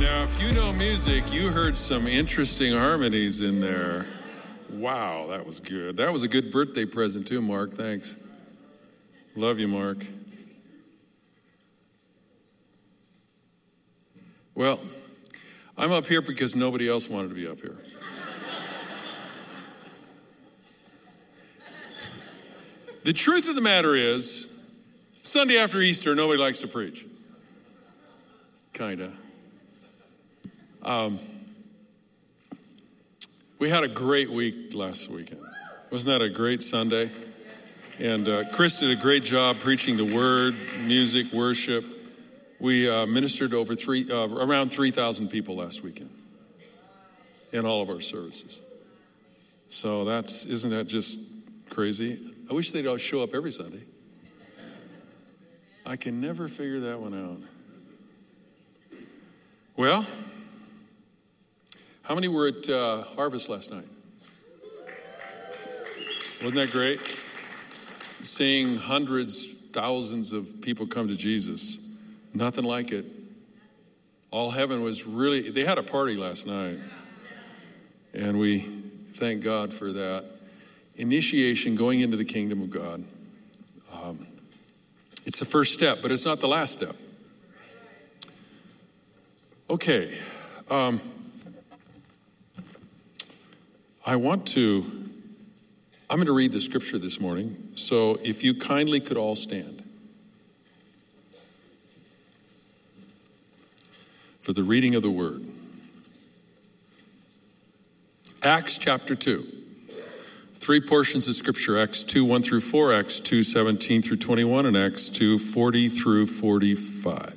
Now, if you know music, you heard some interesting harmonies in there. Wow, that was good. That was a good birthday present too, Mark. Thanks. Love you, Mark. Well, I'm up here because nobody else wanted to be up here. The truth of the matter is, Sunday after Easter, nobody likes to preach. Kinda. We had a great week last weekend. Wasn't that a great Sunday? And Chris did a great job preaching the word, music, worship. We ministered over around 3,000 people last weekend in all of our services. So isn't that just crazy? I wish they'd all show up every Sunday. I can never figure that one out. Well, how many were at Harvest last night? Wasn't that great? Seeing hundreds, thousands of people come to Jesus. Nothing like it. All heaven was really, they had a party last night. And we thank God for that. Initiation, going into the kingdom of God. It's the first step, but it's not the last step. Okay. I'm going to read the scripture this morning. So if you kindly could all stand for the reading of the word. Acts chapter 2. Three portions of scripture, Acts 2, 1 through 4, Acts 2, 17 through 21, and Acts 2, 40 through 45.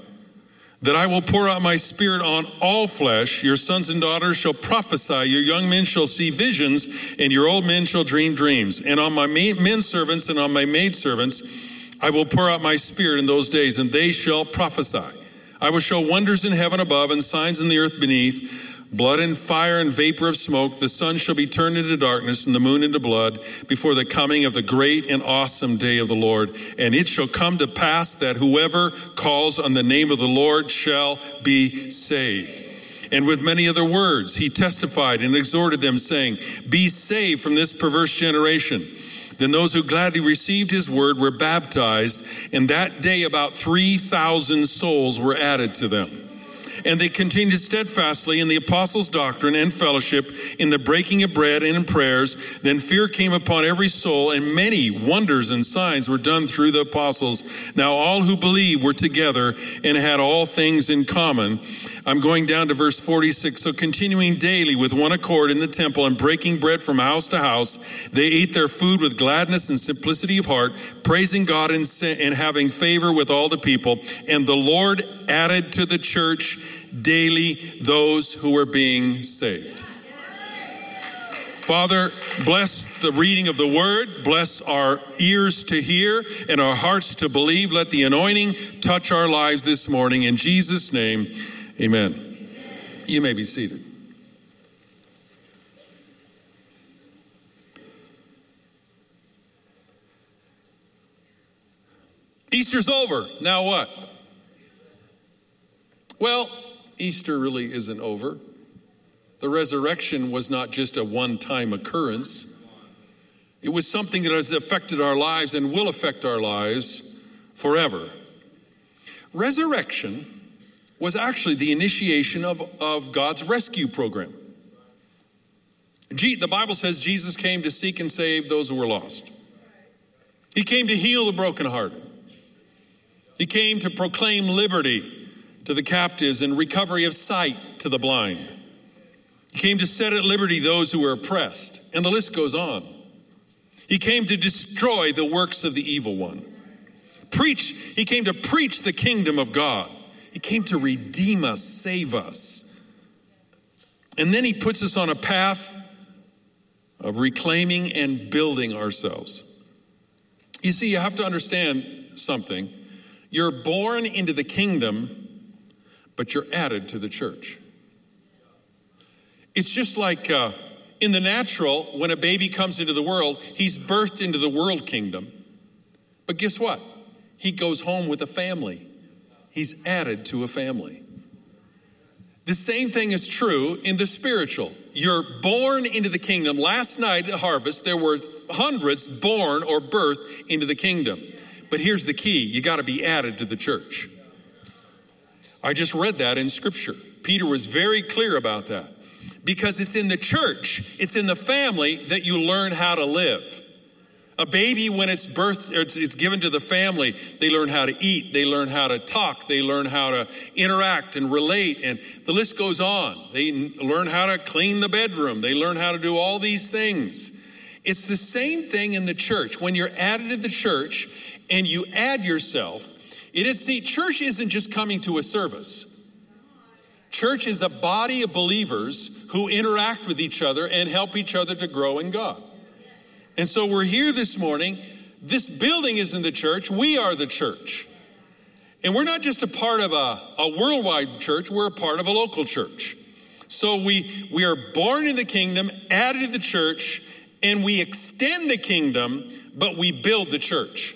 that I will pour out my Spirit on all flesh. Your sons and daughters shall prophesy. Your young men shall see visions, and your old men shall dream dreams. And on my men servants and on my maid servants, I will pour out my Spirit in those days, and they shall prophesy. I will show wonders in heaven above and signs in the earth beneath, blood and fire and vapor of smoke. The sun shall be turned into darkness and the moon into blood before the coming of the great and awesome day of the Lord. And it shall come to pass that whoever calls on the name of the Lord shall be saved. And with many other words, he testified and exhorted them, saying, be saved from this perverse generation. Then those who gladly received his word were baptized, and that day about 3,000 souls were added to them. And they continued steadfastly in the apostles' doctrine and fellowship, in the breaking of bread and in prayers. Then fear came upon every soul, and many wonders and signs were done through the apostles. Now all who believed were together and had all things in common. I'm going down to verse 46. So continuing daily with one accord in the temple and breaking bread from house to house, they ate their food with gladness and simplicity of heart, praising God and having favor with all the people. And the Lord added to the church daily those who were being saved. Father, bless the reading of the word. Bless our ears to hear and our hearts to believe. Let the anointing touch our lives this morning. In Jesus' name, amen. Amen. You may be seated. Easter's over. Now what? Well, Easter really isn't over. The resurrection was not just a one-time occurrence. It was something that has affected our lives and will affect our lives forever. Resurrection was actually the initiation of God's rescue program. The Bible says Jesus came to seek and save those who were lost. He came to heal the brokenhearted. He came to proclaim liberty to the captives and recovery of sight to the blind. He came to set at liberty those who were oppressed. And the list goes on. He came to destroy the works of the evil one. He came to preach the kingdom of God. He came to redeem us, save us. And then he puts us on a path of reclaiming and building ourselves. You see, you have to understand something. You're born into the kingdom, but you're added to the church. It's just like in the natural, when a baby comes into the world, he's birthed into the world kingdom. But guess what? He goes home with a family. He's added to a family. The same thing is true in the spiritual. You're born into the kingdom. Last night at Harvest, there were hundreds born or birthed into the kingdom. But here's the key. You got to be added to the church. I just read that in Scripture. Peter was very clear about that. Because it's in the church, it's in the family that you learn how to live. A baby, when it's birthed, it's given to the family, they learn how to eat, they learn how to talk, they learn how to interact and relate, and the list goes on. They learn how to clean the bedroom, they learn how to do all these things. It's the same thing in the church. When you're added to the church and you add yourself, church isn't just coming to a service. Church is a body of believers who interact with each other and help each other to grow in God. And so we're here this morning. This building isn't the church. We are the church. And we're not just a part of a worldwide church. We're a part of a local church. So we are born in the kingdom, added to the church, and we extend the kingdom, but we build the church.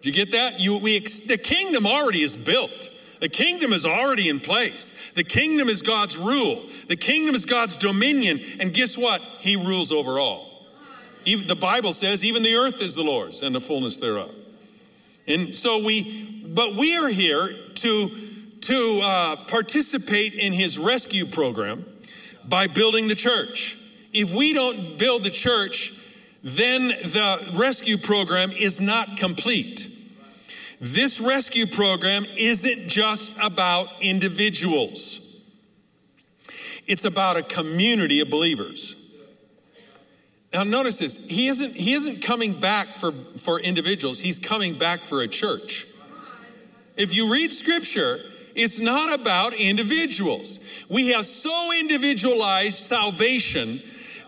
Do you get that? The kingdom already is built. The kingdom is already in place. The kingdom is God's rule. The kingdom is God's dominion. And guess what? He rules over all. Even the Bible says, even the earth is the Lord's and the fullness thereof. And so we are here to participate in his rescue program by building the church. If we don't build the church, then the rescue program is not complete. This rescue program isn't just about individuals. It's about a community of believers. Now notice this. He isn't coming back for individuals. He's coming back for a church. If you read Scripture, it's not about individuals. We have so individualized salvation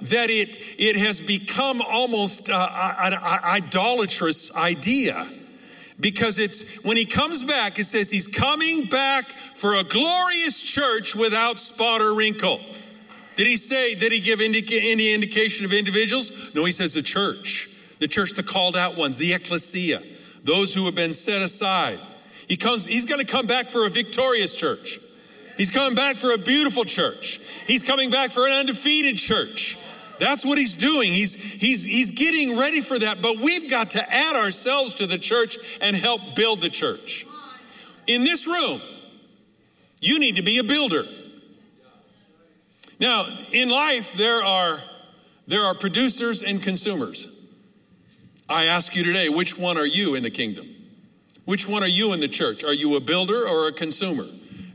that it has become almost an idolatrous idea. Because when he comes back, it says he's coming back for a glorious church without spot or wrinkle. Did he give any indication of individuals? No, he says the church, the called out ones, the ecclesia, those who have been set aside. He's going to come back for a victorious church. He's coming back for a beautiful church. He's coming back for an undefeated church. That's what he's doing. He's getting ready for that. But we've got to add ourselves to the church and help build the church. In this room, you need to be a builder. Now, in life, there are producers and consumers. I ask you today, which one are you in the kingdom? Which one are you in the church? Are you a builder or a consumer?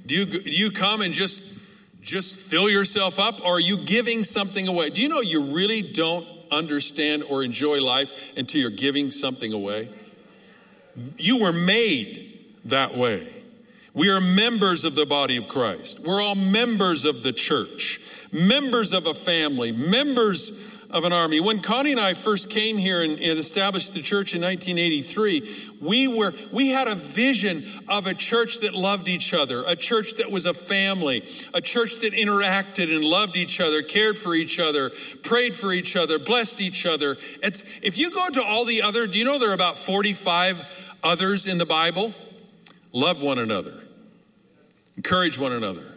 Do you come and just fill yourself up, or are you giving something away? Do you know you really don't understand or enjoy life until you're giving something away? You were made that way. We are members of the body of Christ. We're all members of the church, members of a family, members of an army. When Connie and I first came here and established the church in 1983, we had a vision of a church that loved each other, a church that was a family, a church that interacted and loved each other, cared for each other, prayed for each other, blessed each other. If you go to all the other, do you know there are about 45 others in the Bible? Love one another, encourage one another,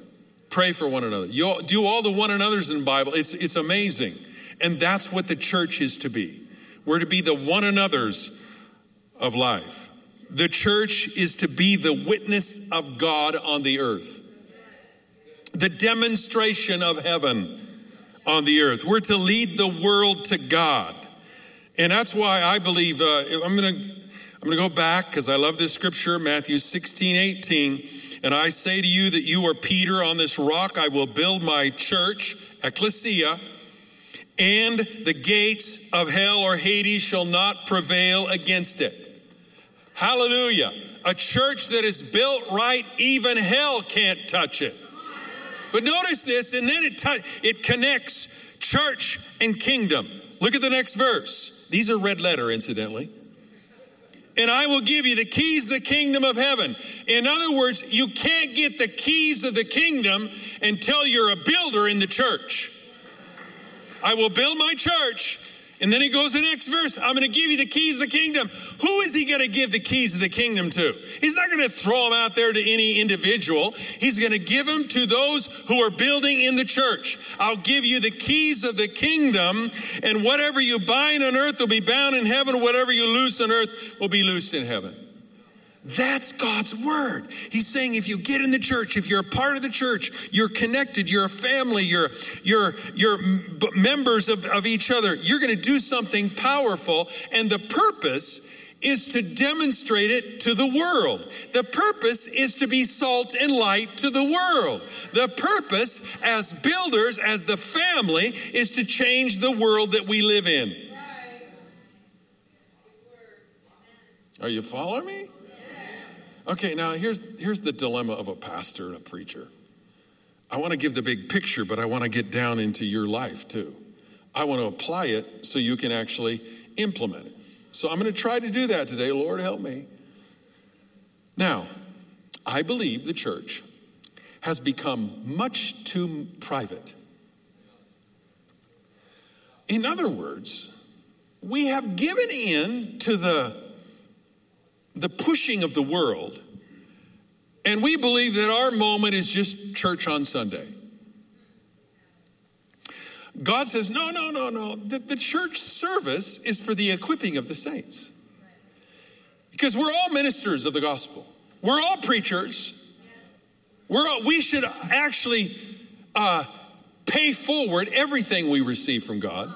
pray for one another. You do all the one another's in the Bible. It's amazing. And that's what the church is to be. We're to be the one another's of life. The church is to be the witness of God on the earth. The demonstration of heaven on the earth. We're to lead the world to God. And that's why I believe, I'm going to go back because I love this scripture, Matthew 16:18. And I say to you that you are Peter, on this rock I will build my church, ecclesia, and the gates of hell or Hades shall not prevail against it. Hallelujah. A church that is built right, even hell can't touch it. But notice this, and then it connects church and kingdom. Look at the next verse. These are red letter, incidentally. And I will give you the keys of the kingdom of heaven. In other words, you can't get the keys of the kingdom until you're a builder in the church. I will build my church. And then he goes to the next verse. I'm going to give you the keys of the kingdom. Who is he going to give the keys of the kingdom to? He's not going to throw them out there to any individual. He's going to give them to those who are building in the church. I'll give you the keys of the kingdom, and whatever you bind on earth will be bound in heaven. Whatever you loose on earth will be loosed in heaven. That's God's word. He's saying if you get in the church, if you're a part of the church, you're connected, you're a family, you're members of each other, you're going to do something powerful. And the purpose is to demonstrate it to the world. The purpose is to be salt and light to the world. The purpose as builders, as the family, is to change the world that we live in. Are you following me? Okay, now here's the dilemma of a pastor and a preacher. I want to give the big picture, but I want to get down into your life too. I want to apply it so you can actually implement it. So I'm going to try to do that today. Lord, help me. Now, I believe the church has become much too private. In other words, we have given in to the pushing of the world, and we believe that our moment is just church on Sunday. God says, no. The church service is for the equipping of the saints. Because we're all ministers of the gospel. We're all preachers. We should actually pay forward everything we receive from God.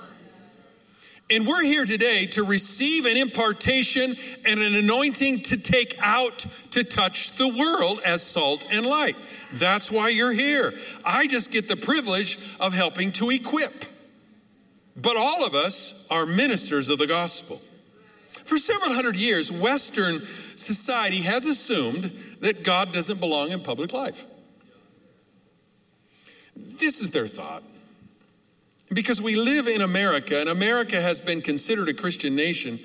And we're here today to receive an impartation and an anointing to take out, to touch the world as salt and light. That's why you're here. I just get the privilege of helping to equip. But all of us are ministers of the gospel. For several hundred years, Western society has assumed that God doesn't belong in public life. This is their thought. Because we live in America, and America has been considered a Christian nation,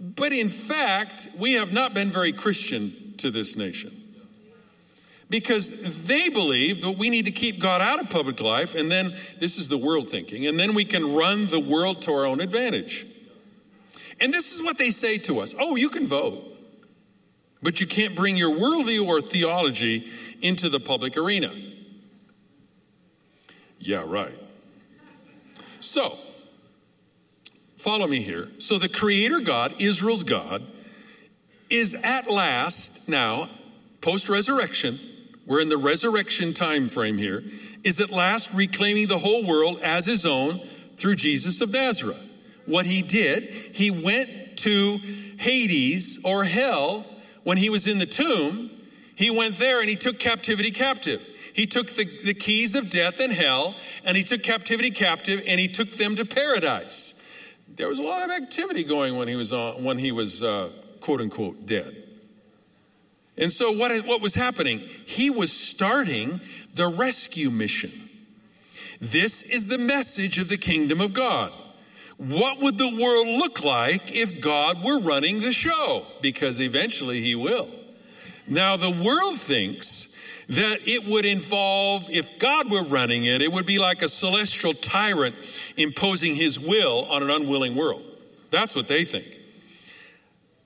but in fact, we have not been very Christian to this nation. Because they believe that we need to keep God out of public life, and then this is the world thinking, and then we can run the world to our own advantage. And this is what they say to us. Oh, you can vote, but you can't bring your worldview or theology into the public arena. Yeah, right. So, follow me here. So the Creator God, Israel's God, is at last now, post-resurrection, we're in the resurrection time frame here, is at last reclaiming the whole world as his own through Jesus of Nazareth. What he did, he went to Hades or hell when he was in the tomb. He went there and he took captivity captive. He took the keys of death and hell, and he took captivity captive, and he took them to paradise. There was a lot of activity going when he was quote unquote dead. And so what was happening? He was starting the rescue mission. This is the message of the kingdom of God. What would the world look like if God were running the show? Because eventually he will. Now the world thinks that it would involve, if God were running it would be like a celestial tyrant imposing his will on an unwilling world. That's what they think.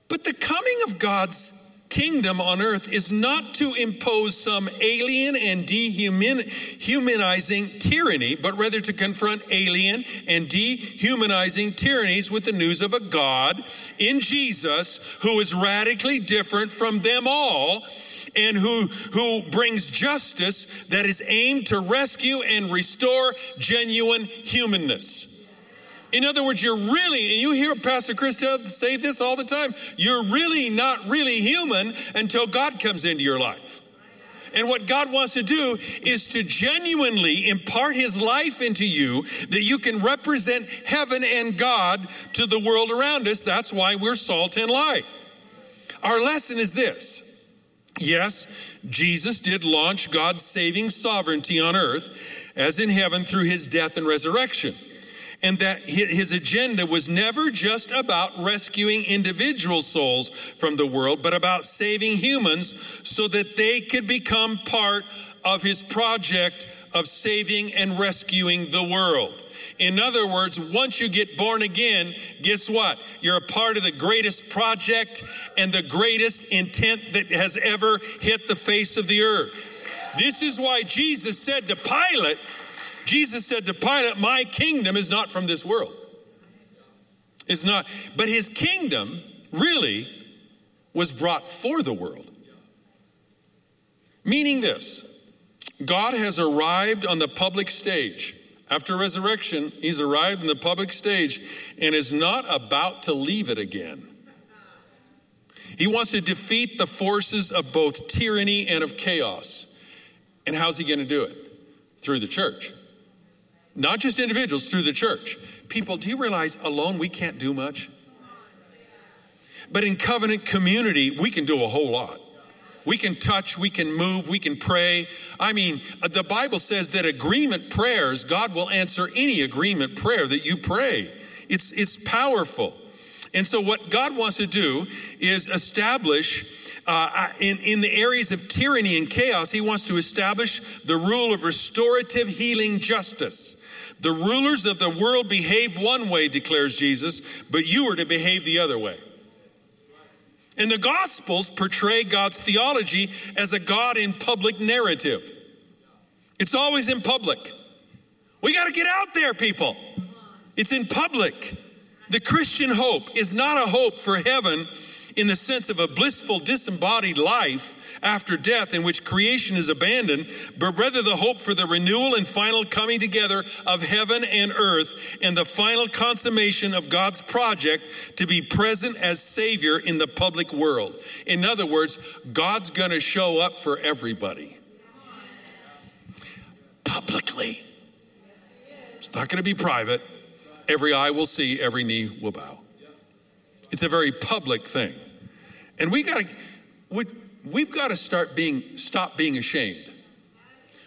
But the coming of God's kingdom on earth is not to impose some alien and dehumanizing tyranny, but rather to confront alien and dehumanizing tyrannies with the news of a God in Jesus who is radically different from them all, and who brings justice that is aimed to rescue and restore genuine humanness. In other words, you're really, and you hear Pastor Chris say this all the time, you're really not really human until God comes into your life. And what God wants to do is to genuinely impart his life into you that you can represent heaven and God to the world around us. That's why we're salt and light. Our lesson is this. Yes, Jesus did launch God's saving sovereignty on earth as in heaven through his death and resurrection. And that his agenda was never just about rescuing individual souls from the world, but about saving humans so that they could become part of his project of saving and rescuing the world. In other words, once you get born again, guess what? You're a part of the greatest project and the greatest intent that has ever hit the face of the earth. This is why Jesus said to Pilate, my kingdom is not from this world. It's not. But his kingdom really was brought for the world. Meaning this, God has arrived on the public stage. After resurrection, he's arrived on the public stage and is not about to leave it again. He wants to defeat the forces of both tyranny and of chaos. And how's he going to do it? Through the church. Not just individuals, through the church. People, do you realize alone we can't do much? But in covenant community, we can do a whole lot. We can touch, we can move, we can pray. I mean, the Bible says that agreement prayers, God will answer any agreement prayer that you pray. It's powerful. And so what God wants to do is establish, in the areas of tyranny and chaos, he wants to establish the rule of restorative healing justice. The rulers of the world behave one way, declares Jesus, but you are to behave the other way. And the Gospels portray God's theology as a God in public narrative. It's always in public. We got to get out there, people. It's in public. The Christian hope is not a hope for heaven in the sense of a blissful, disembodied life after death in which creation is abandoned, but rather the hope for the renewal and final coming together of heaven and earth and the final consummation of God's project to be present as Savior in the public world. In other words, God's going to show up for everybody. Publicly. It's not going to be private. Every eye will see, every knee will bow. It's a very public thing. And we've got to stop being ashamed.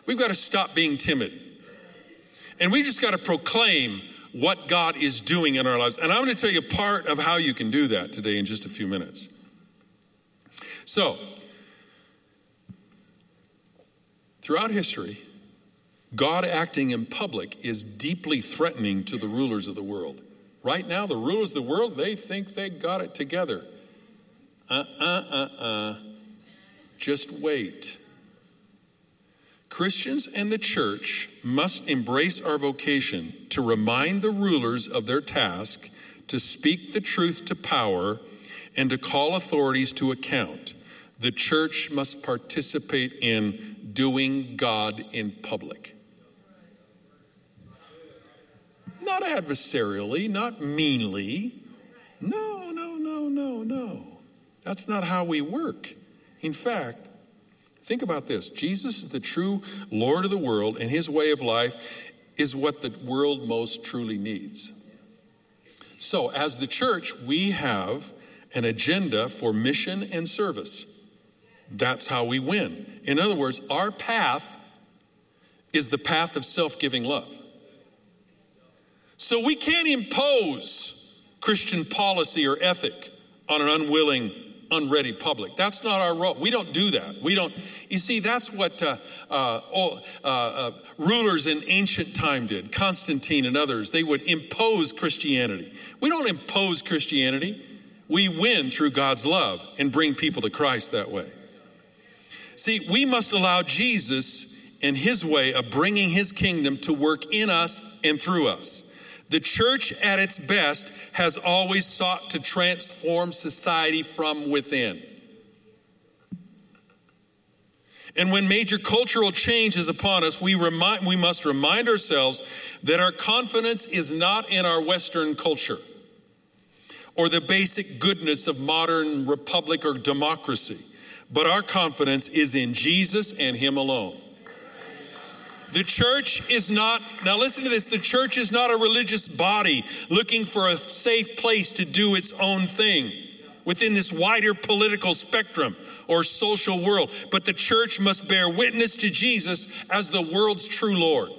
We've got to stop being timid. And we just got to proclaim what God is doing in our lives. And I'm going to tell you part of how you can do that today in just a few minutes. So, throughout history, God acting in public is deeply threatening to the rulers of the world. Right now, the rulers of the world, they think they got it together. Just wait. Christians and the church must embrace our vocation to remind the rulers of their task, to speak the truth to power, and to call authorities to account. The church must participate in doing God in public. Not adversarially, not meanly. No. That's not how we work. In fact, think about this. Jesus is the true Lord of the world, and his way of life is what the world most truly needs. So as the church, we have an agenda for mission and service. That's how we win. In other words, our path is the path of self-giving love. So we can't impose Christian policy or ethic on an unwilling, unready public. That's not our role. We don't do that. We don't. You see, that's what rulers in ancient time did. Constantine and others, they would impose Christianity. We don't impose Christianity. We win through God's love and bring people to Christ that way. See, we must allow Jesus and his way of bringing his kingdom to work in us and through us. The church at its best has always sought to transform society from within. And when major cultural change is upon us, we must remind ourselves that our confidence is not in our Western culture or the basic goodness of modern republic or democracy, but our confidence is in Jesus and Him alone. The church is not, now listen to this, the church is not a religious body looking for a safe place to do its own thing within this wider political spectrum or social world. But the church must bear witness to Jesus as the world's true Lord.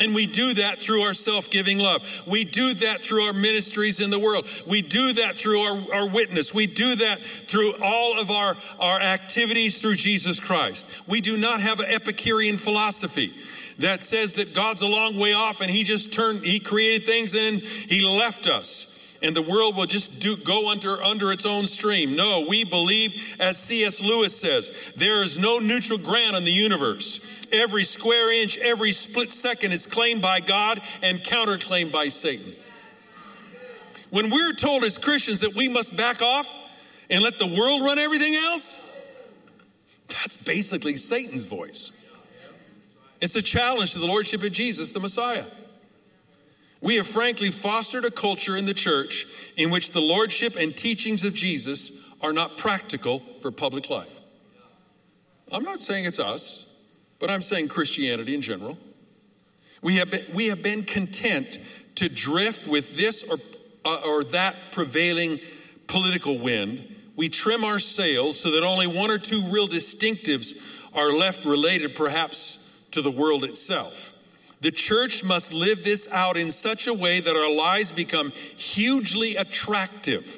And we do that through our self-giving love. We do that through our ministries in the world. We do that through our witness. We do that through all of our activities through Jesus Christ. We do not have an Epicurean philosophy that says that God's a long way off and he created things and he left us. And the world will just go under its own stream. No, we believe, as C.S. Lewis says, there is no neutral ground in the universe. Every square inch, every split second is claimed by God and counterclaimed by Satan. When we're told as Christians that we must back off and let the world run everything else, that's basically Satan's voice. It's a challenge to the Lordship of Jesus, the Messiah. We have frankly fostered a culture in the church in which the lordship and teachings of Jesus are not practical for public life. I'm not saying it's us, but I'm saying Christianity in general. We have been content to drift with this or that prevailing political wind. We trim our sails so that only one or two real distinctives are left related perhaps to the world itself. The church must live this out in such a way that our lives become hugely attractive,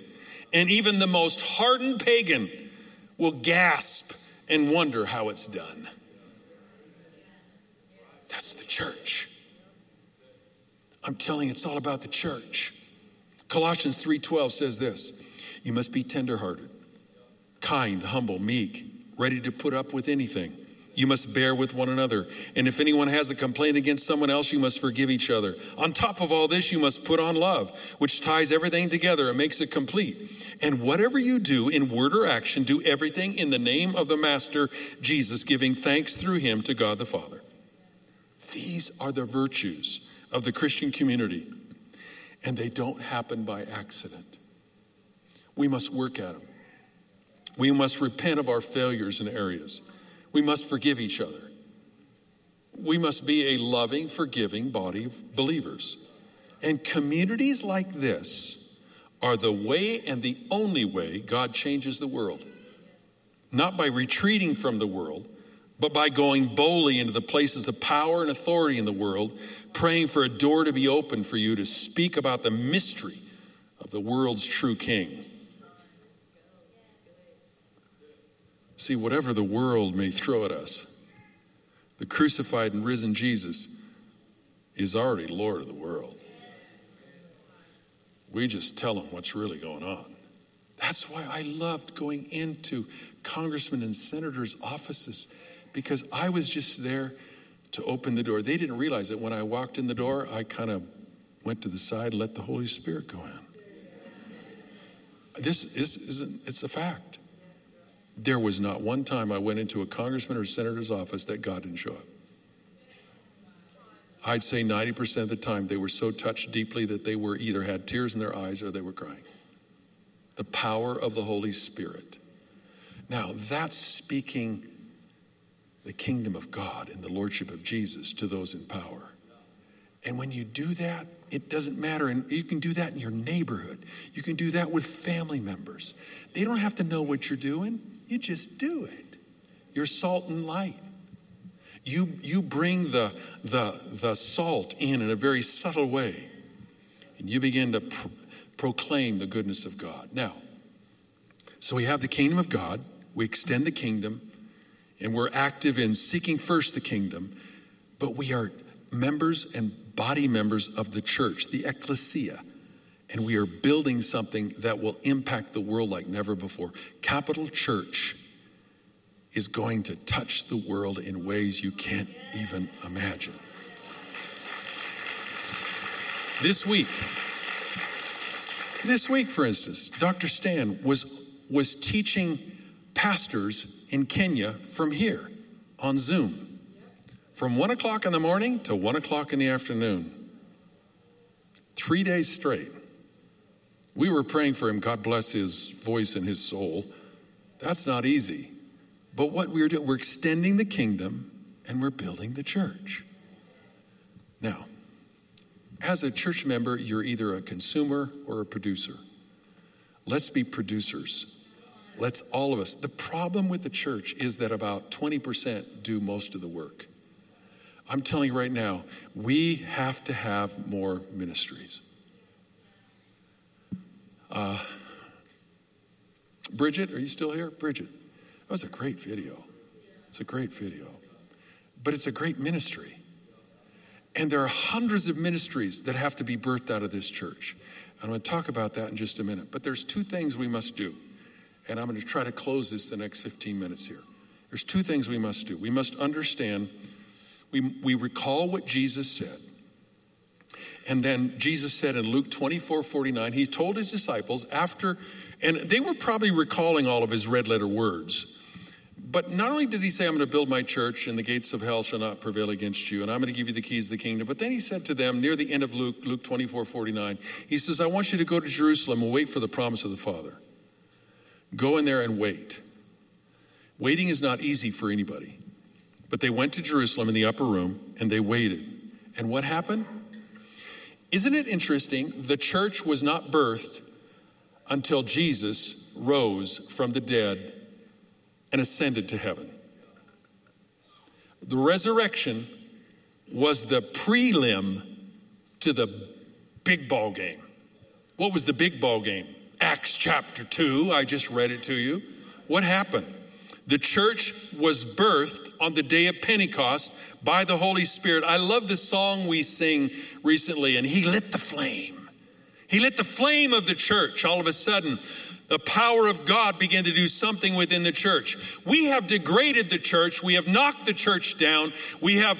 and even the most hardened pagan will gasp and wonder how it's done. That's the church. I'm telling you, it's all about the church. Colossians 3:12 says this, you must be tenderhearted, kind, humble, meek, ready to put up with anything. You must bear with one another. And if anyone has a complaint against someone else, you must forgive each other. On top of all this, you must put on love, which ties everything together and makes it complete. And whatever you do in word or action, do everything in the name of the Master Jesus, giving thanks through him to God the Father. These are the virtues of the Christian community, and they don't happen by accident. We must work at them. We must repent of our failures and areas. We must forgive each other. We must be a loving, forgiving body of believers. And communities like this are the way and the only way God changes the world. Not by retreating from the world, but by going boldly into the places of power and authority in the world, praying for a door to be opened for you to speak about the mystery of the world's true King. See, whatever the world may throw at us, the crucified and risen Jesus is already Lord of the world. We just tell him what's really going on. That's why I loved going into congressmen and senators' offices, because I was just there to open the door. They didn't realize that when I walked in the door, I kind of went to the side and let the Holy Spirit go in. It's a fact. There was not one time I went into a congressman or senator's office that God didn't show up. I'd say 90% of the time they were so touched deeply that they were either had tears in their eyes or they were crying. The power of the Holy Spirit. Now, that's speaking the kingdom of God and the lordship of Jesus to those in power. And when you do that, it doesn't matter. And you can do that in your neighborhood. You can do that with family members. They don't have to know what you're doing. You just do it. You're salt and light. You bring the salt in a very subtle way. And you begin to proclaim the goodness of God. Now, so we have the kingdom of God. We extend the kingdom. And we're active in seeking first the kingdom. But we are members and body members of the church, the ecclesia. And we are building something that will impact the world like never before. Capital Church is going to touch the world in ways you can't even imagine. This week, for instance, Dr. Stan was teaching pastors in Kenya from here. on Zoom from 1 o'clock in the morning to 1 o'clock in the afternoon. 3 days straight. We were praying for him. God bless his voice and his soul. That's not easy. But what we're doing, we're extending the kingdom and we're building the church. Now, as a church member, you're either a consumer or a producer. Let's be producers. Let's all of us. The problem with the church is that about 20% do most of the work. I'm telling you right now, we have to have more ministries. Bridget, are you still here? Bridget, that was a great video. It's a great video. But it's a great ministry. And there are hundreds of ministries that have to be birthed out of this church. I'm going to talk about that in just a minute. But there's two things we must do. And I'm going to try to close this the next 15 minutes here. There's two things we must do. We must understand, we recall what Jesus said. And then Jesus said in Luke 24:49, he told his disciples after, and they were probably recalling all of his red letter words. But not only did he say, I'm going to build my church and the gates of hell shall not prevail against you, and I'm going to give you the keys of the kingdom. But then he said to them near the end of Luke 24:49, he says, I want you to go to Jerusalem and wait for the promise of the Father. Go in there and wait. Waiting is not easy for anybody. But they went to Jerusalem in the upper room and they waited. And what happened? Isn't it interesting? The church was not birthed until Jesus rose from the dead and ascended to heaven. The resurrection was the prelim to the big ball game. What was the big ball game? Acts chapter 2. I just read it to you. What happened? The church was birthed on the day of Pentecost by the Holy Spirit. I love the song we sing recently, and he lit the flame. He lit the flame of the church all of a sudden. The power of God began to do something within the church. We have degraded the church. We have knocked the church down. We have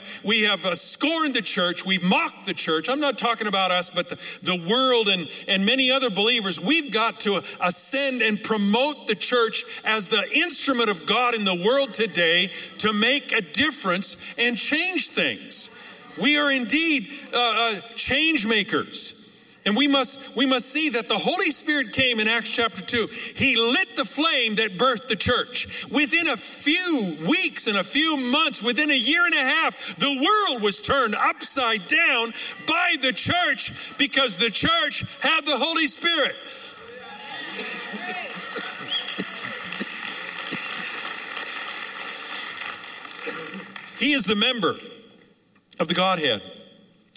scorned the church. We've mocked the church. I'm not talking about us, but the world and many other believers. We've got to ascend and promote the church as the instrument of God in the world today to make a difference and change things. We are indeed change makers. And we must see that the Holy Spirit came in Acts chapter 2. He lit the flame that birthed the church. Within a few weeks and a few months, within a year and a half, the world was turned upside down by the church because the church had the Holy Spirit. He is the member of the Godhead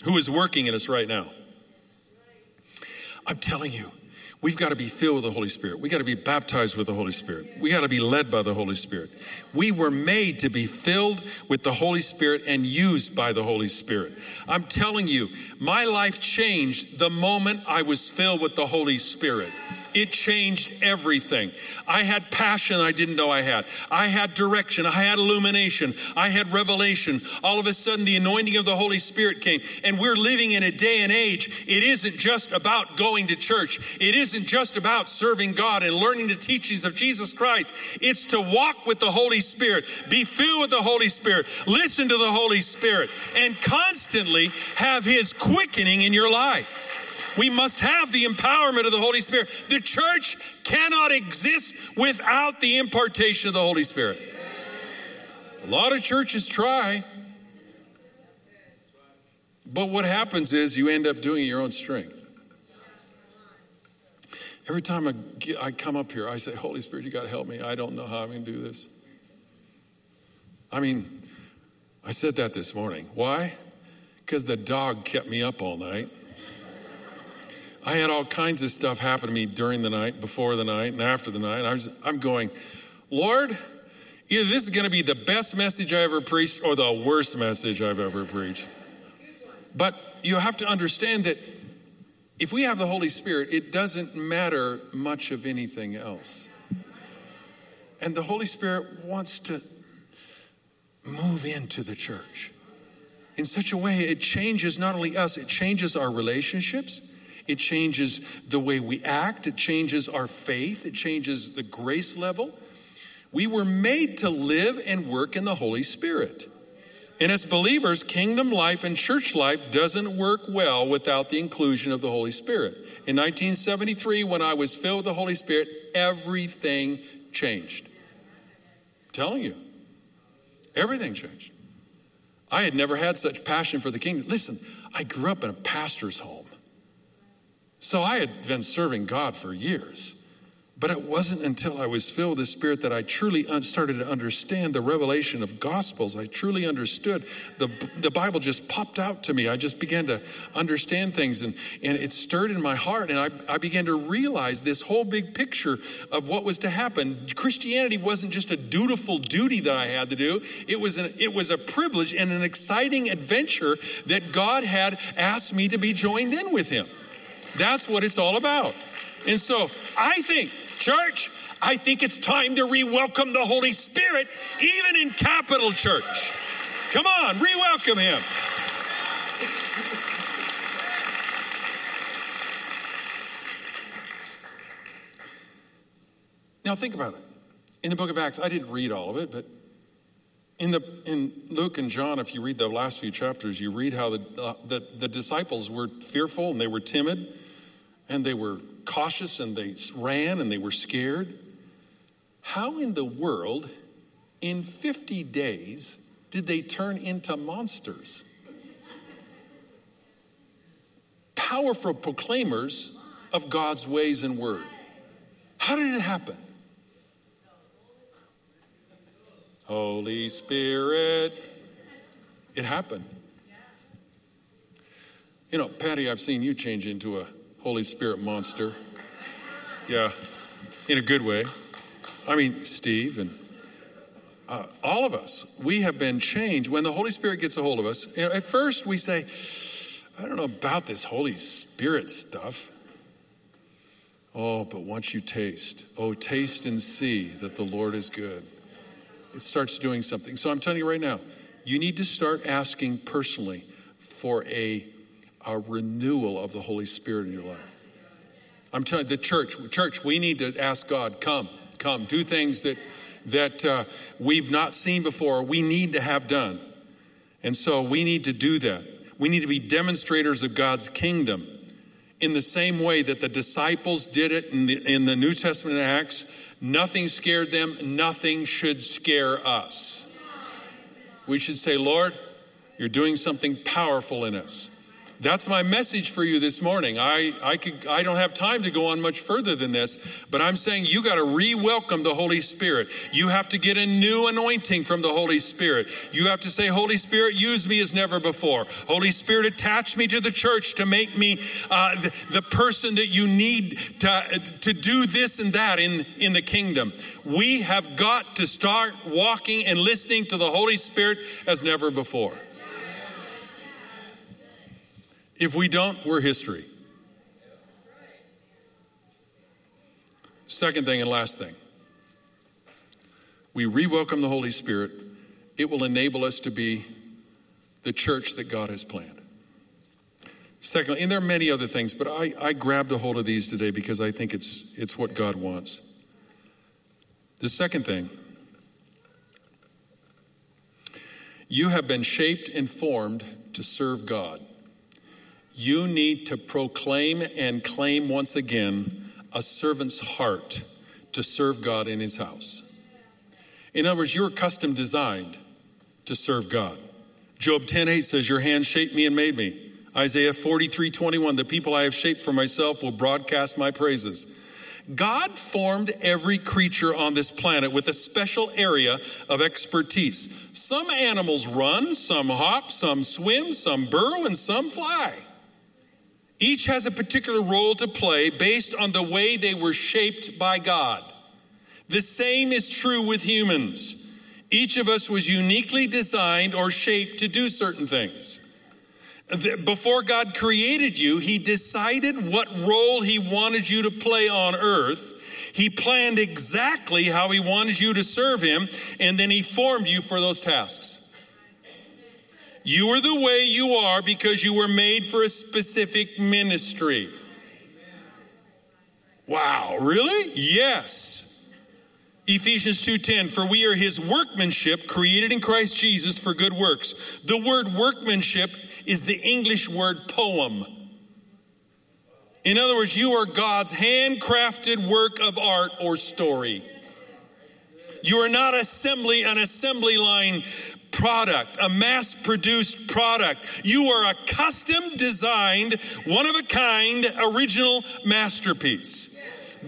who is working in us right now. I'm telling you, we've got to be filled with the Holy Spirit. We've got to be baptized with the Holy Spirit. We've got to be led by the Holy Spirit. We were made to be filled with the Holy Spirit and used by the Holy Spirit. I'm telling you, my life changed the moment I was filled with the Holy Spirit. It changed everything. I had passion I didn't know I had. I had direction. I had illumination. I had revelation. All of a sudden, the anointing of the Holy Spirit came. And we're living in a day and age. It isn't just about going to church. It isn't just about serving God and learning the teachings of Jesus Christ. It's to walk with the Holy Spirit, be filled with the Holy Spirit, listen to the Holy Spirit, and constantly have his quickening in your life. We must have the empowerment of the Holy Spirit. The church cannot exist without the impartation of the Holy Spirit. A lot of churches try. But what happens is you end up doing your own strength. Every time I come up here, I say, Holy Spirit, you got to help me. I don't know how I'm going to do this. I mean, I said that this morning. Why? Because the dog kept me up all night. I had all kinds of stuff happen to me during the night, before the night, and after the night. I'm going, Lord, either this is going to be the best message I ever preached or the worst message I've ever preached. But you have to understand that if we have the Holy Spirit, it doesn't matter much of anything else. And the Holy Spirit wants to move into the church in such a way it changes not only us, it changes our relationships. It changes the way we act. It changes our faith. It changes the grace level. We were made to live and work in the Holy Spirit. And as believers, kingdom life and church life doesn't work well without the inclusion of the Holy Spirit. In 1973, when I was filled with the Holy Spirit, everything changed. I'm telling you, everything changed. I had never had such passion for the kingdom. Listen, I grew up in a pastor's home. So I had been serving God for years. But it wasn't until I was filled with the Spirit that I truly started to understand the revelation of Gospels. I truly understood. The Bible just popped out to me. I just began to understand things, and it stirred in my heart. And I began to realize this whole big picture of what was to happen. Christianity wasn't just a dutiful duty that I had to do. It was a privilege and an exciting adventure that God had asked me to be joined in with him. That's what it's all about. And so I think, church, I think it's time to re-welcome the Holy Spirit, even in Capital Church. Come on, re-welcome him. Now think about it. In the book of Acts, I didn't read all of it, but in Luke and John, if you read the last few chapters, you read how the disciples were fearful and they were timid and they were cautious and they ran and they were scared. How in the world, in 50 days, did they turn into monsters? Powerful proclaimers of God's ways and word. How did it happen? Holy Spirit. It happened. You know, Patty, I've seen you change into a Holy Spirit monster. Yeah, in a good way. I mean, Steve and all of us, we have been changed. When the Holy Spirit gets a hold of us, you know, at first we say, I don't know about this Holy Spirit stuff. Oh, but once you taste, taste and see that the Lord is good. It starts doing something. So I'm telling you right now, you need to start asking personally for a renewal of the Holy Spirit in your life. I'm telling you, the church, we need to ask God, come, do things that we've not seen before, we need to have done. And so we need to do that. We need to be demonstrators of God's kingdom in the same way that the disciples did it in the New Testament in Acts. Nothing scared them. Nothing should scare us. We should say, Lord, you're doing something powerful in us. That's my message for you this morning. I don't have time to go on much further than this, but I'm saying you got to re-welcome the Holy Spirit. You have to get a new anointing from the Holy Spirit. You have to say, Holy Spirit, use me as never before. Holy Spirit, attach me to the church to make me the person that you need to do this and that in the kingdom. We have got to start walking and listening to the Holy Spirit as never before. If we don't, we're history. Second thing and last thing. We re-welcome the Holy Spirit. It will enable us to be the church that God has planned. Secondly, and there are many other things, but I grabbed a hold of these today because I think it's what God wants. The second thing, you have been shaped and formed to serve God. You need to proclaim and claim once again a servant's heart to serve God in his house. In other words, you're custom designed to serve God. Job 10:8 says, your hand shaped me and made me. Isaiah 43:21, the people I have shaped for myself will broadcast my praises. God formed every creature on this planet with a special area of expertise. Some animals run, some hop, some swim, some burrow, and some fly. Each has a particular role to play based on the way they were shaped by God. The same is true with humans. Each of us was uniquely designed or shaped to do certain things. Before God created you, he decided what role he wanted you to play on earth. He planned exactly how he wanted you to serve him, and then he formed you for those tasks. You are the way you are because you were made for a specific ministry. Wow, really? Yes. Ephesians 2:10, for we are his workmanship created in Christ Jesus for good works. The word workmanship is the English word poem. In other words, you are God's handcrafted work of art or story. You are not an assembly line product, a mass-produced product. You are a custom-designed, one-of-a-kind, original masterpiece.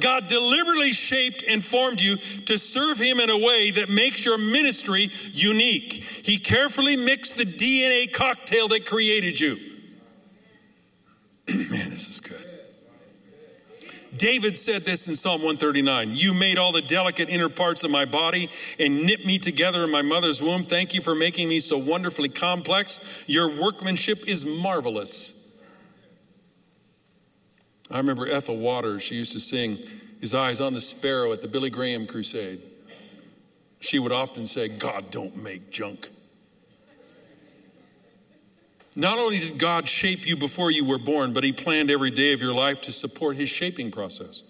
God deliberately shaped and formed you to serve him in a way that makes your ministry unique. He carefully mixed the DNA cocktail that created you. Man, this is good. David said this in Psalm 139, you made all the delicate inner parts of my body and knit me together in my mother's womb. Thank you for making me so wonderfully complex. Your workmanship is marvelous. I remember Ethel Waters, she used to sing His Eyes on the Sparrow at the Billy Graham crusade. She would often say, God don't make junk. Not only did God shape you before you were born, but he planned every day of your life to support his shaping process.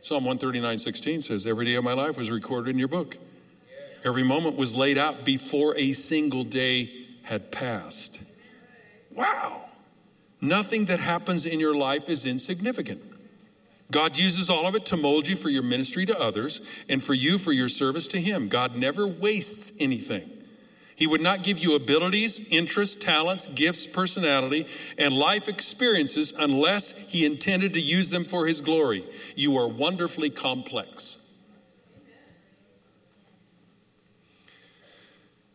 Psalm 139:16 says, every day of my life was recorded in your book. Every moment was laid out before a single day had passed. Wow. Nothing that happens in your life is insignificant. God uses all of it to mold you for your ministry to others and for you for your service to him. God never wastes anything. He would not give you abilities, interests, talents, gifts, personality, and life experiences unless he intended to use them for his glory. You are wonderfully complex.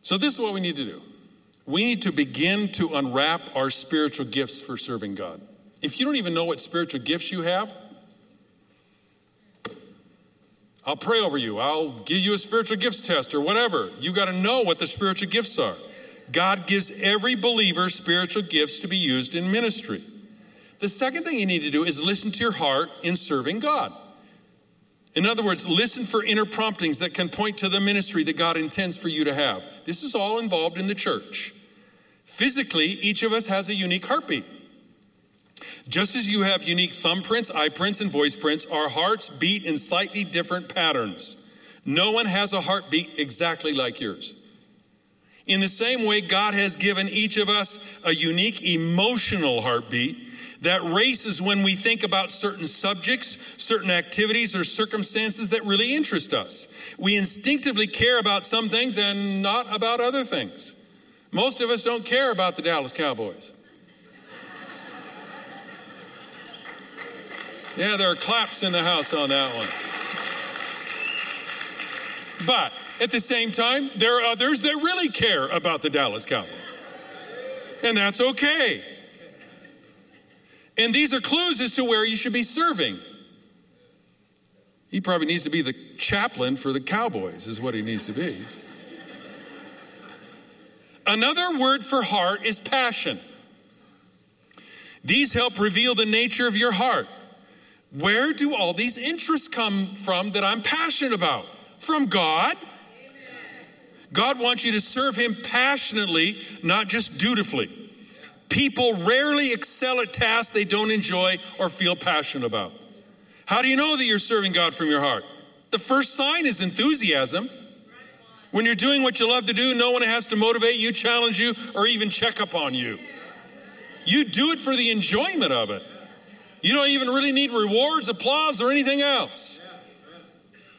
So this is what we need to do. We need to begin to unwrap our spiritual gifts for serving God. If you don't even know what spiritual gifts you have, I'll pray over you. I'll give you a spiritual gifts test or whatever. You got to know what the spiritual gifts are. God gives every believer spiritual gifts to be used in ministry. The second thing you need to do is listen to your heart in serving God. In other words, listen for inner promptings that can point to the ministry that God intends for you to have. This is all involved in the church. Physically, each of us has a unique heartbeat. Just as you have unique thumbprints, eye prints, and voice prints, our hearts beat in slightly different patterns. No one has a heartbeat exactly like yours. In the same way, God has given each of us a unique emotional heartbeat that races when we think about certain subjects, certain activities, or circumstances that really interest us. We instinctively care about some things and not about other things. Most of us don't care about the Dallas Cowboys. Yeah, there are claps in the house on that one. But at the same time, there are others that really care about the Dallas Cowboys. And that's okay. And these are clues as to where you should be serving. He probably needs to be the chaplain for the Cowboys, is what he needs to be. Another word for heart is passion. These help reveal the nature of your heart. Where do all these interests come from that I'm passionate about? From God. Amen. God wants you to serve him passionately, not just dutifully. People rarely excel at tasks they don't enjoy or feel passionate about. How do you know that you're serving God from your heart? The first sign is enthusiasm. When you're doing what you love to do, no one has to motivate you, challenge you, or even check up on you. You do it for the enjoyment of it. You don't even really need rewards, applause, or anything else.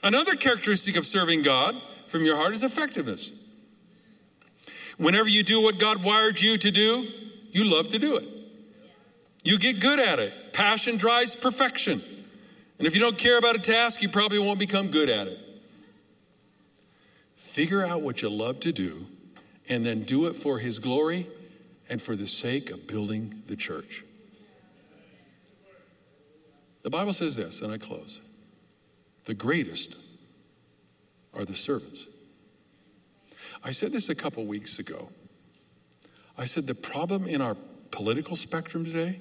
Another characteristic of serving God from your heart is effectiveness. Whenever you do what God wired you to do, you love to do it. You get good at it. Passion drives perfection. And if you don't care about a task, you probably won't become good at it. Figure out what you love to do and then do it for his glory and for the sake of building the church. The Bible says this, and I close. The greatest are the servants. I said this a couple weeks ago. I said the problem in our political spectrum today,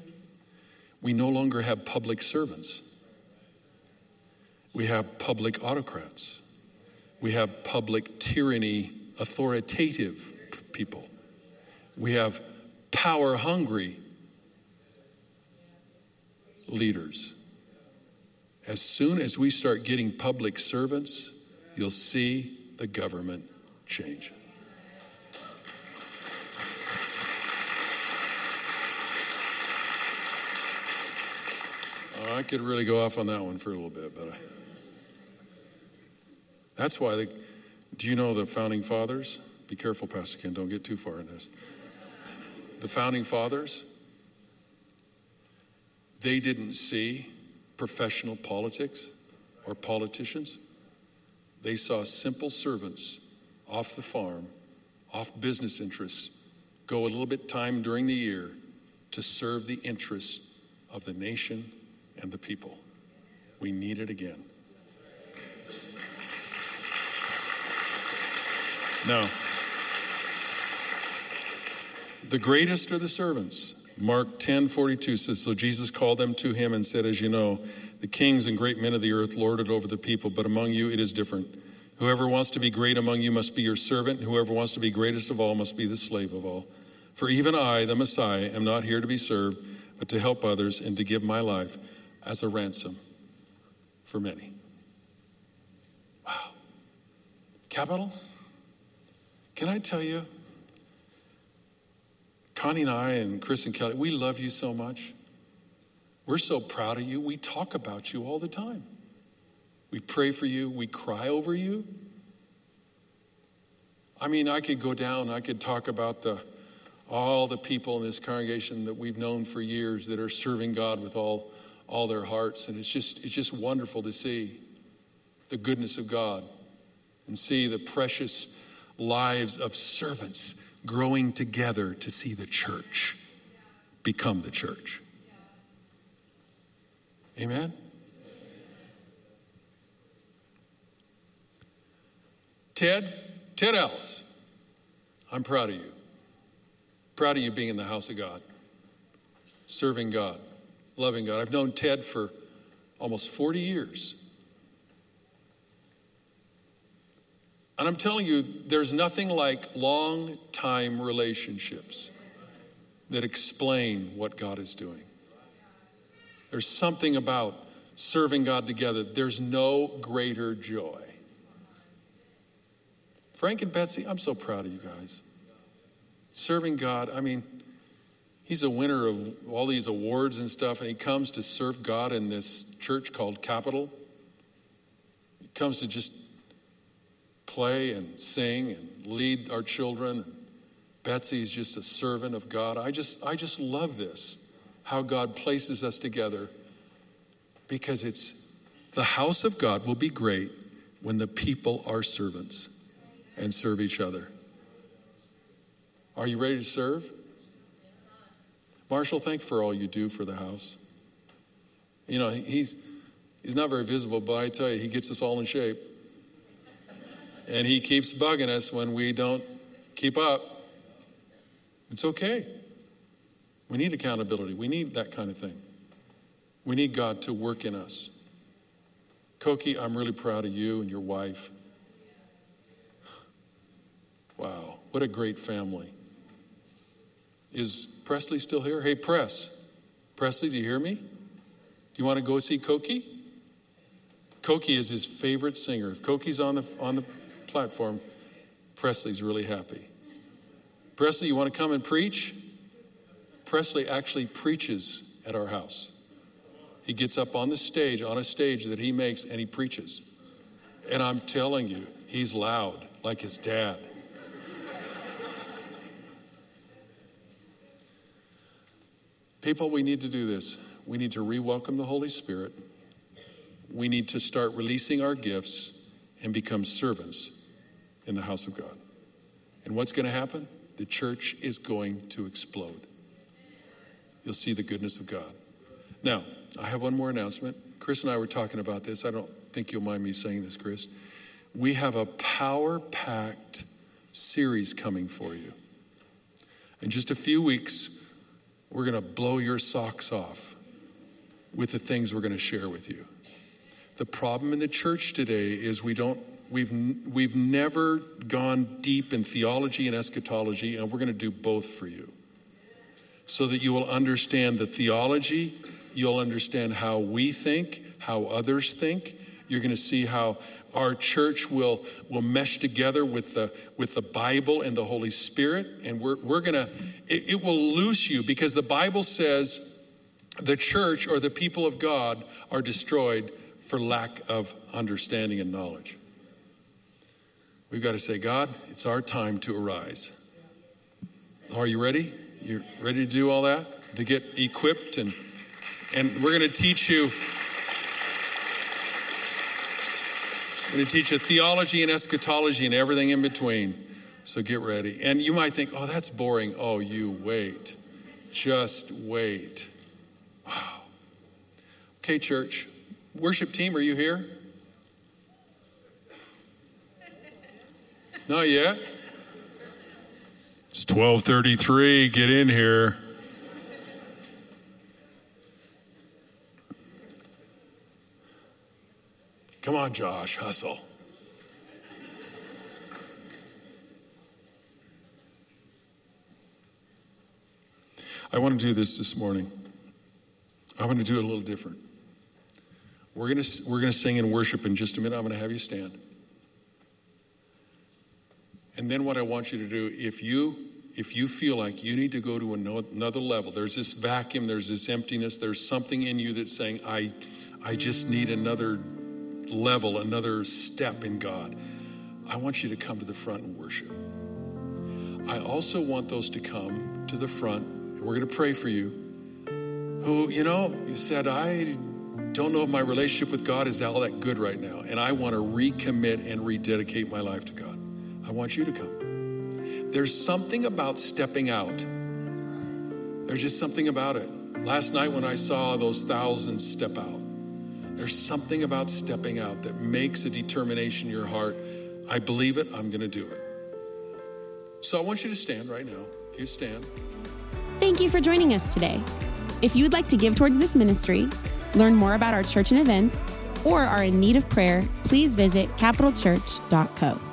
we no longer have public servants. We have public autocrats. We have public tyranny, authoritative people. We have power-hungry leaders. As soon as we start getting public servants you'll see the government change. Oh, I could really go off on that one for a little bit, but that's why do you know the founding fathers? Be careful, Pastor Ken, don't get too far in this. The founding fathers, they didn't see professional politics or politicians. They saw simple servants off the farm, off business interests, go a little bit time during the year to serve the interests of the nation and the people. We need it again. Now, the greatest are the servants. Mark 10:42 says, so Jesus called them to him and said, as you know, the kings and great men of the earth lord it over the people, but among you it is different. Whoever wants to be great among you must be your servant, and whoever wants to be greatest of all must be the slave of all. For even I, the Messiah, am not here to be served, but to help others and to give my life as a ransom for many. Wow. Capital? Can I tell you? Connie and I and Chris and Kelly, we love you so much. We're so proud of you. We talk about you all the time. We pray for you. We cry over you. I mean, I could go down. I could talk about all the people in this congregation that we've known for years that are serving God with all their hearts. And it's just wonderful to see the goodness of God and see the precious lives of servants growing together to see the church become the church. Amen? Ted Ellis, I'm proud of you. Proud of you being in the house of God, serving God, loving God. I've known Ted for almost 40 years. And I'm telling you, there's nothing like long-time relationships that explain what God is doing. There's something about serving God together. There's no greater joy. Frank and Betsy, I'm so proud of you guys. Serving God, I mean, he's a winner of all these awards and stuff, and he comes to serve God in this church called Capital. He comes to just play and sing and lead our children. Betsy is just a servant of God. I just love this, how God places us together, because it's the house of God will be great when the people are servants and serve each other. Are you ready to serve? Marshall, thank you for all you do for the house. You know, he's not very visible, but I tell you, he gets us all in shape. And he keeps bugging us when we don't keep up. It's okay. We need accountability. We need that kind of thing. We need God to work in us. Cokie, I'm really proud of you and your wife. Wow, what a great family. Is Presley still here? Hey, Presley, do you hear me? Do you want to go see Cokie? Cokie is his favorite singer. If Cokie's on the platform, Presley's really happy. Presley, you want to come and preach? Presley actually preaches at our house. He gets up on a stage that he makes, and he preaches. And I'm telling you, he's loud, like his dad. People, we need to do this. We need to re-welcome the Holy Spirit. We need to start releasing our gifts and become servants in the house of God. And what's going to happen? The church is going to explode. You'll see the goodness of God. Now, I have one more announcement. Chris and I were talking about this. I don't think you'll mind me saying this, Chris. We have a power-packed series coming for you. In just a few weeks, we're going to blow your socks off with the things we're going to share with you. The problem in the church today is we've never gone deep in theology and eschatology, and we're going to do both for you, so that you will understand the theology, you'll understand how we think, how others think, You're going to see how our church will mesh together with the Bible and the Holy Spirit. And it will loose you, because the Bible says the church or the people of God are destroyed for lack of understanding and knowledge. We've got to say, God, it's our time to arise. Are you ready? You're ready to do all that? To get equipped, and we're going to teach you. We're going to teach you theology and eschatology and everything in between. So get ready. And you might think, oh, that's boring. Oh, you wait. Just wait. Wow. Okay, church. Worship team, are you here? Not yet? It's 12:33. Get in here. Come on, Josh, hustle. I want to do this morning. I want to do it a little different. We're going to sing and worship in just a minute. I'm going to have you stand. And then what I want you to do, if you feel like you need to go to another level, there's this vacuum, there's this emptiness, there's something in you that's saying, I just need another level, another step in God. I want you to come to the front and worship. I also want those to come to the front. We're going to pray for you. Who, you said, I don't know if my relationship with God is all that good right now, and I want to recommit and rededicate my life to God. I want you to come. There's something about stepping out. There's just something about it. Last night when I saw those thousands step out, there's something about stepping out that makes a determination in your heart. I believe it. I'm going to do it. So I want you to stand right now. If you stand. Thank you for joining us today. If you'd like to give towards this ministry, learn more about our church and events, or are in need of prayer, please visit capitalchurch.co.